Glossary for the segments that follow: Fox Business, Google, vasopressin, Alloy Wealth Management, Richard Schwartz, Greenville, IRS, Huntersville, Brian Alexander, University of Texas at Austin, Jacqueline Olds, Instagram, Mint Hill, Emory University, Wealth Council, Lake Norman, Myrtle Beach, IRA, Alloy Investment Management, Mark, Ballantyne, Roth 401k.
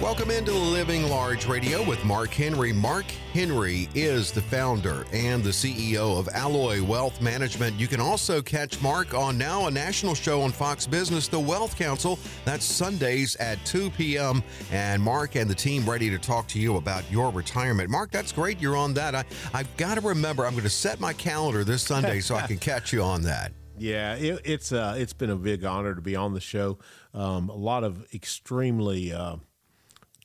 Welcome into Living Large Radio with Mark Henry. Mark Henry is the founder and the CEO of Alloy Wealth Management. You can also catch Mark on now a national show on Fox Business, The Wealth Council. That's Sundays at 2 p.m. And Mark and the team ready to talk to you about your retirement. Mark, that's great you're on that. I've got to remember, I'm going to set my calendar this Sunday so I can catch you on that. Yeah, it's been a big honor to be on the show. A lot of extremely...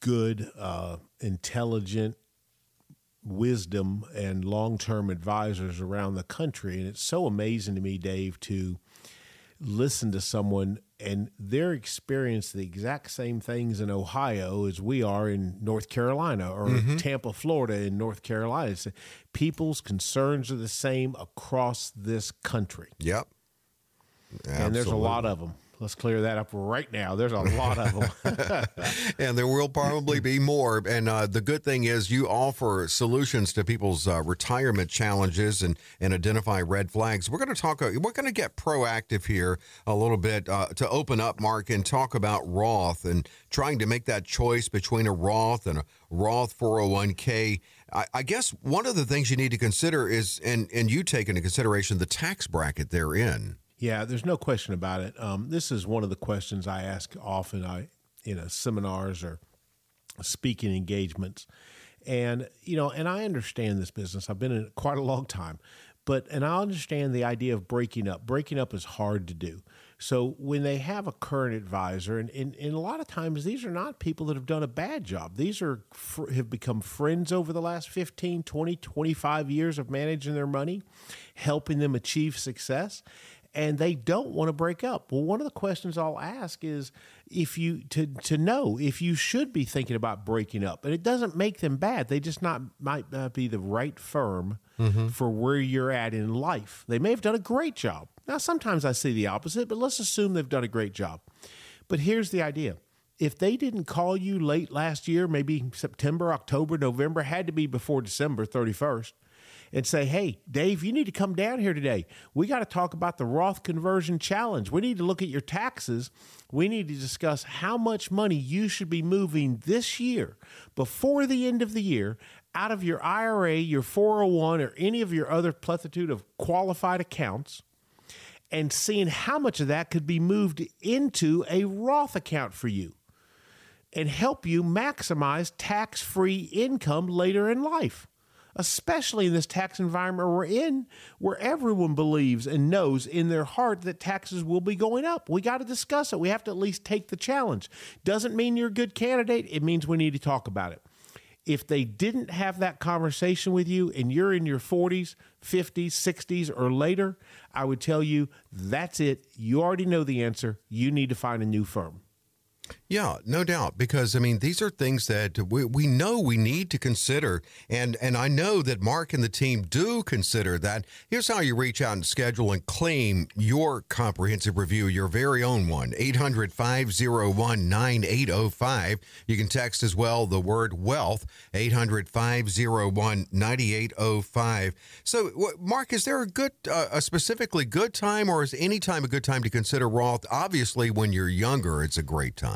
good, intelligent wisdom and long-term advisors around the country. And it's so amazing to me, Dave, to listen to someone and they're experiencing the exact same things in Ohio as we are in North Carolina or Tampa, Florida in North Carolina. It's, people's concerns are the same across this country. Yep. Absolutely. And there's a lot of them. Let's clear that up right now. There's a lot of them. And there will probably be more. And the good thing is you offer solutions to people's retirement challenges and identify red flags. We're going to talk. We're going to get proactive here a little bit to open up, Mark, and talk about Roth and trying to make that choice between a Roth and a Roth 401k. I guess one of the things you need to consider is, and you take into consideration, the tax bracket they're in. Yeah, there's no question about it. This is one of the questions I ask often in seminars or speaking engagements. And, and I understand this business. I've been in it quite a long time. And I understand the idea of breaking up. Breaking up is hard to do. So when they have a current advisor, and a lot of times these are not people that have done a bad job. These are have become friends over the last 15, 20, 25 years of managing their money, helping them achieve success. And they don't want to break up. Well, one of the questions I'll ask is if you to know if you should be thinking about breaking up. And it doesn't make them bad. They just might not be the right firm for where you're at in life. They may have done a great job. Now, sometimes I see the opposite, but let's assume they've done a great job. But here's the idea. If they didn't call you late last year, maybe September, October, November, had to be before December 31st, and say, hey, Dave, you need to come down here today. We got to talk about the Roth conversion challenge. We need to look at your taxes. We need to discuss how much money you should be moving this year before the end of the year out of your IRA, your 401, or any of your other plethitude of qualified accounts, and seeing how much of that could be moved into a Roth account for you and help you maximize tax-free income later in life. Especially in this tax environment we're in, where everyone believes and knows in their heart that taxes will be going up. We got to discuss it. We have to at least take the challenge. Doesn't mean you're a good candidate. It means we need to talk about it. If they didn't have that conversation with you and you're in your 40s, 50s, 60s, or later, I would tell you, that's it. You already know the answer. You need to find a new firm. Yeah, no doubt, because, these are things that we know we need to consider, and I know that Mark and the team do consider that. Here's how you reach out and schedule and claim your comprehensive review, your very own one, 800-501-9805. You can text as well the word wealth, 800-501-9805. So, Mark, is there a specifically good time, or is any time a good time to consider Roth? Obviously, when you're younger, it's a great time.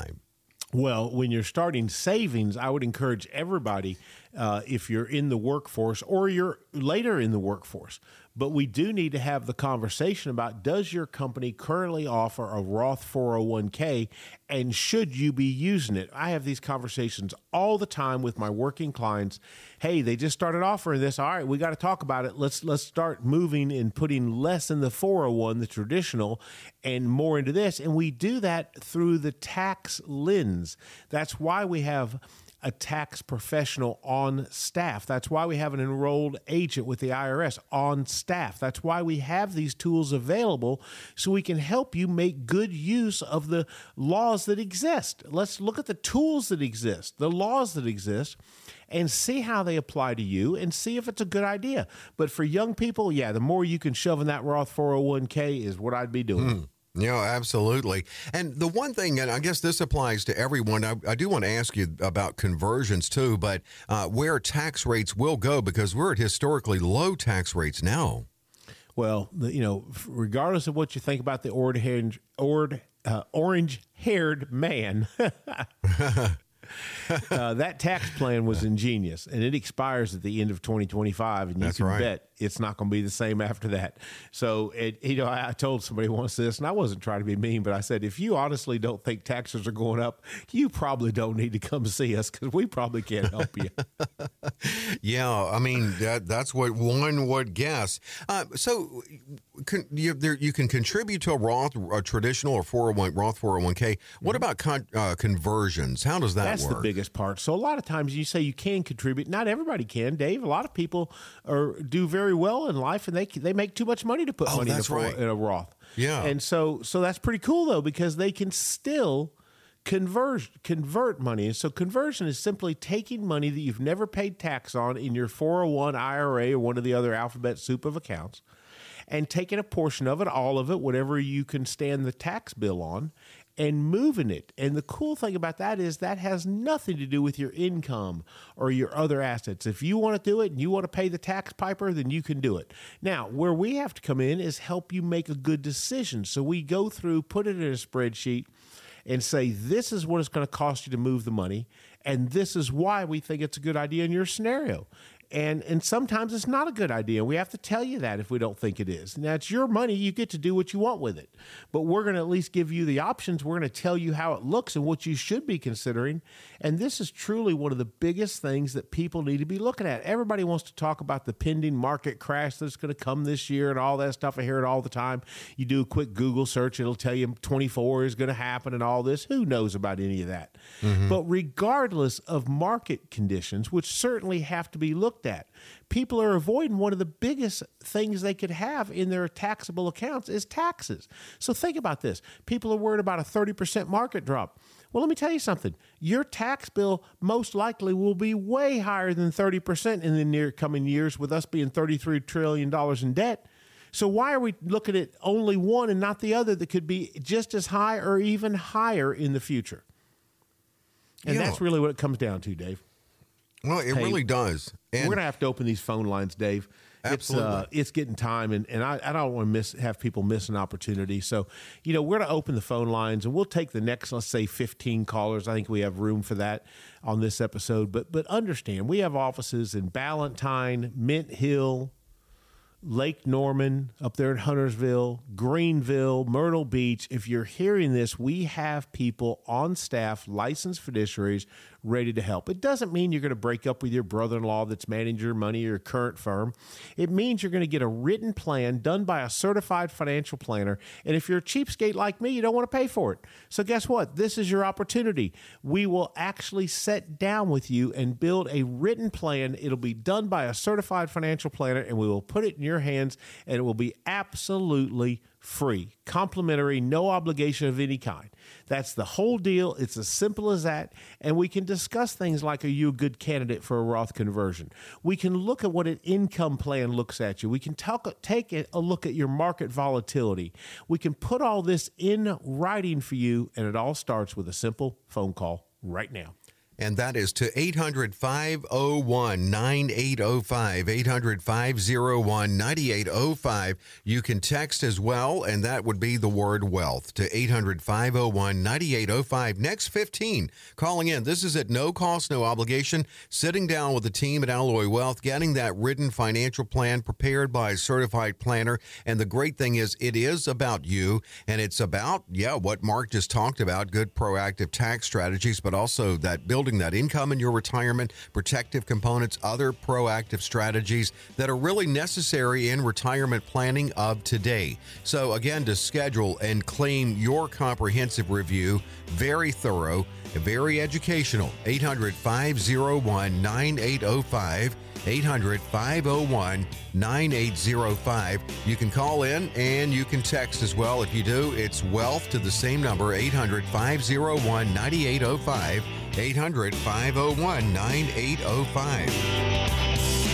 Well, when you're starting savings, I would encourage everybody, if you're in the workforce or you're later in the workforce, but we do need to have the conversation about, does your company currently offer a Roth 401k and should you be using it? I have these conversations all the time with my working clients. Hey, they just started offering this. All right, we got to talk about it. Let's start moving and putting less in the 401, the traditional, and more into this. And we do that through the tax lens. That's why we have a tax professional on staff. That's why we have an enrolled agent with the IRS on staff. That's why we have these tools available so we can help you make good use of the laws that exist. Let's look at the tools that exist, the laws that exist, and see how they apply to you and see if it's a good idea. But for young people, yeah, the more you can shove in that Roth 401k is what I'd be doing. Yeah, absolutely. And the one thing, and I guess this applies to everyone, I do want to ask you about conversions too, but where tax rates will go, because we're at historically low tax rates now. Well, you know, regardless of what you think about the orange-haired man, that tax plan was ingenious, and it expires at the end of 2025, and you bet it's not going to be the same after that. So, you know, I told somebody once this, and I wasn't trying to be mean, but I said, if you honestly don't think taxes are going up, you probably don't need to come see us because we probably can't help you. Yeah, I mean, that's what one would guess. So you can contribute to a Roth, a traditional or Roth 401k. What about conversions? How does that work? That's the biggest part. So a lot of times you say you can contribute. Not everybody can, Dave. A lot of people do very well in life, and they make too much money to put money in a Roth. Yeah. And so that's pretty cool, though, because they can still convert money. And so conversion is simply taking money that you've never paid tax on in your 401, IRA, or one of the other alphabet soup of accounts, and taking a portion of it, all of it, whatever you can stand the tax bill on, and moving it. And the cool thing about that is that has nothing to do with your income or your other assets. If you want to do it and you want to pay the tax piper, then you can do it. Now, where we have to come in is help you make a good decision. So we go through, put it in a spreadsheet, and say, this is what it's going to cost you to move the money, and this is why we think it's a good idea in your scenario. And sometimes it's not a good idea. We have to tell you that if we don't think it is. Now, it's your money. You get to do what you want with it. But we're going to at least give you the options. We're going to tell you how it looks and what you should be considering. And this is truly one of the biggest things that people need to be looking at. Everybody wants to talk about the pending market crash that's going to come this year and all that stuff. I hear it all the time. You do a quick Google search, it'll tell you 24 is going to happen and all this. Who knows about any of that? Mm-hmm. But regardless of market conditions, which certainly have to be looked at, people are avoiding one of the biggest things they could have in their taxable accounts is taxes. So think about this. People are worried about a 30% market drop. Well, let me tell you something. Your tax bill most likely will be way higher than 30% in the near coming years, with us being $33 trillion in debt. So why are we looking at only one and not the other that could be just as high or even higher in the future? And that's really what it comes down to, Dave. Well, it really does. And we're going to have to open these phone lines, Dave. Absolutely. It's getting time, and I don't want to have people miss an opportunity. So, you know, we're going to open the phone lines, and we'll take the next, let's say, 15 callers. I think we have room for that on this episode. But understand, we have offices in Ballantyne, Mint Hill, Lake Norman, up there in Huntersville, Greenville, Myrtle Beach. If you're hearing this, we have people on staff, licensed fiduciaries, ready to help. It doesn't mean you're going to break up with your brother-in-law that's managing your money or your current firm. It means you're going to get a written plan done by a certified financial planner. And if you're a cheapskate like me, you don't want to pay for it. So guess what? This is your opportunity. We will actually sit down with you and build a written plan. It'll be done by a certified financial planner, and we will put it in your hands, and it will be absolutely free, complimentary, no obligation of any kind. That's the whole deal. It's as simple as that. And we can discuss things like, are you a good candidate for a Roth conversion? We can look at what an income plan looks at you. We can take a look at your market volatility. We can put all this in writing for you, and it all starts with a simple phone call right now. And that is to 800-501-9805, 800-501-9805. You can text as well, and that would be the word wealth to 800-501-9805. Next 15 calling in. This is at no cost, no obligation, sitting down with the team at Alloy Wealth, getting that written financial plan prepared by a certified planner. And the great thing is it is about you, and it's about, what Mark just talked about, good proactive tax strategies, but also that building that income in your retirement, protective components, other proactive strategies that are really necessary in retirement planning of today. So again, to schedule and claim your comprehensive review, very thorough, very educational, 800-501-9805, 800-501-9805. You can call in and you can text as well. If you do, it's wealth to the same number, 800-501-9805, 800-501-9805.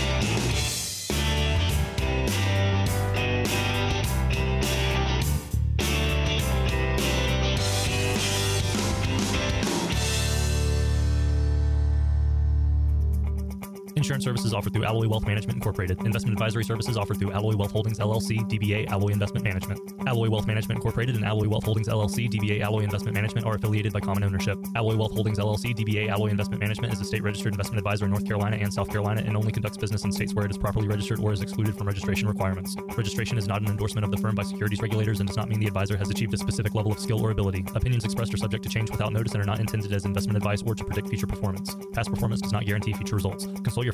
Insurance services offered through Alloy Wealth Management, Incorporated. Investment advisory services offered through Alloy Wealth Holdings, LLC, DBA Alloy Investment Management. Alloy Wealth Management, Incorporated and Alloy Wealth Holdings, LLC, DBA Alloy Investment Management are affiliated by common ownership. Alloy Wealth Holdings, LLC, DBA Alloy Investment Management is a state-registered investment advisor in North Carolina and South Carolina and only conducts business in states where it is properly registered or is excluded from registration requirements. Registration is not an endorsement of the firm by securities regulators and does not mean the advisor has achieved a specific level of skill or ability. Opinions expressed are subject to change without notice and are not intended as investment advice or to predict future performance. Past performance does not guarantee future results. Consult your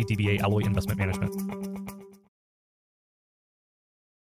DBA Alloy Investment Management.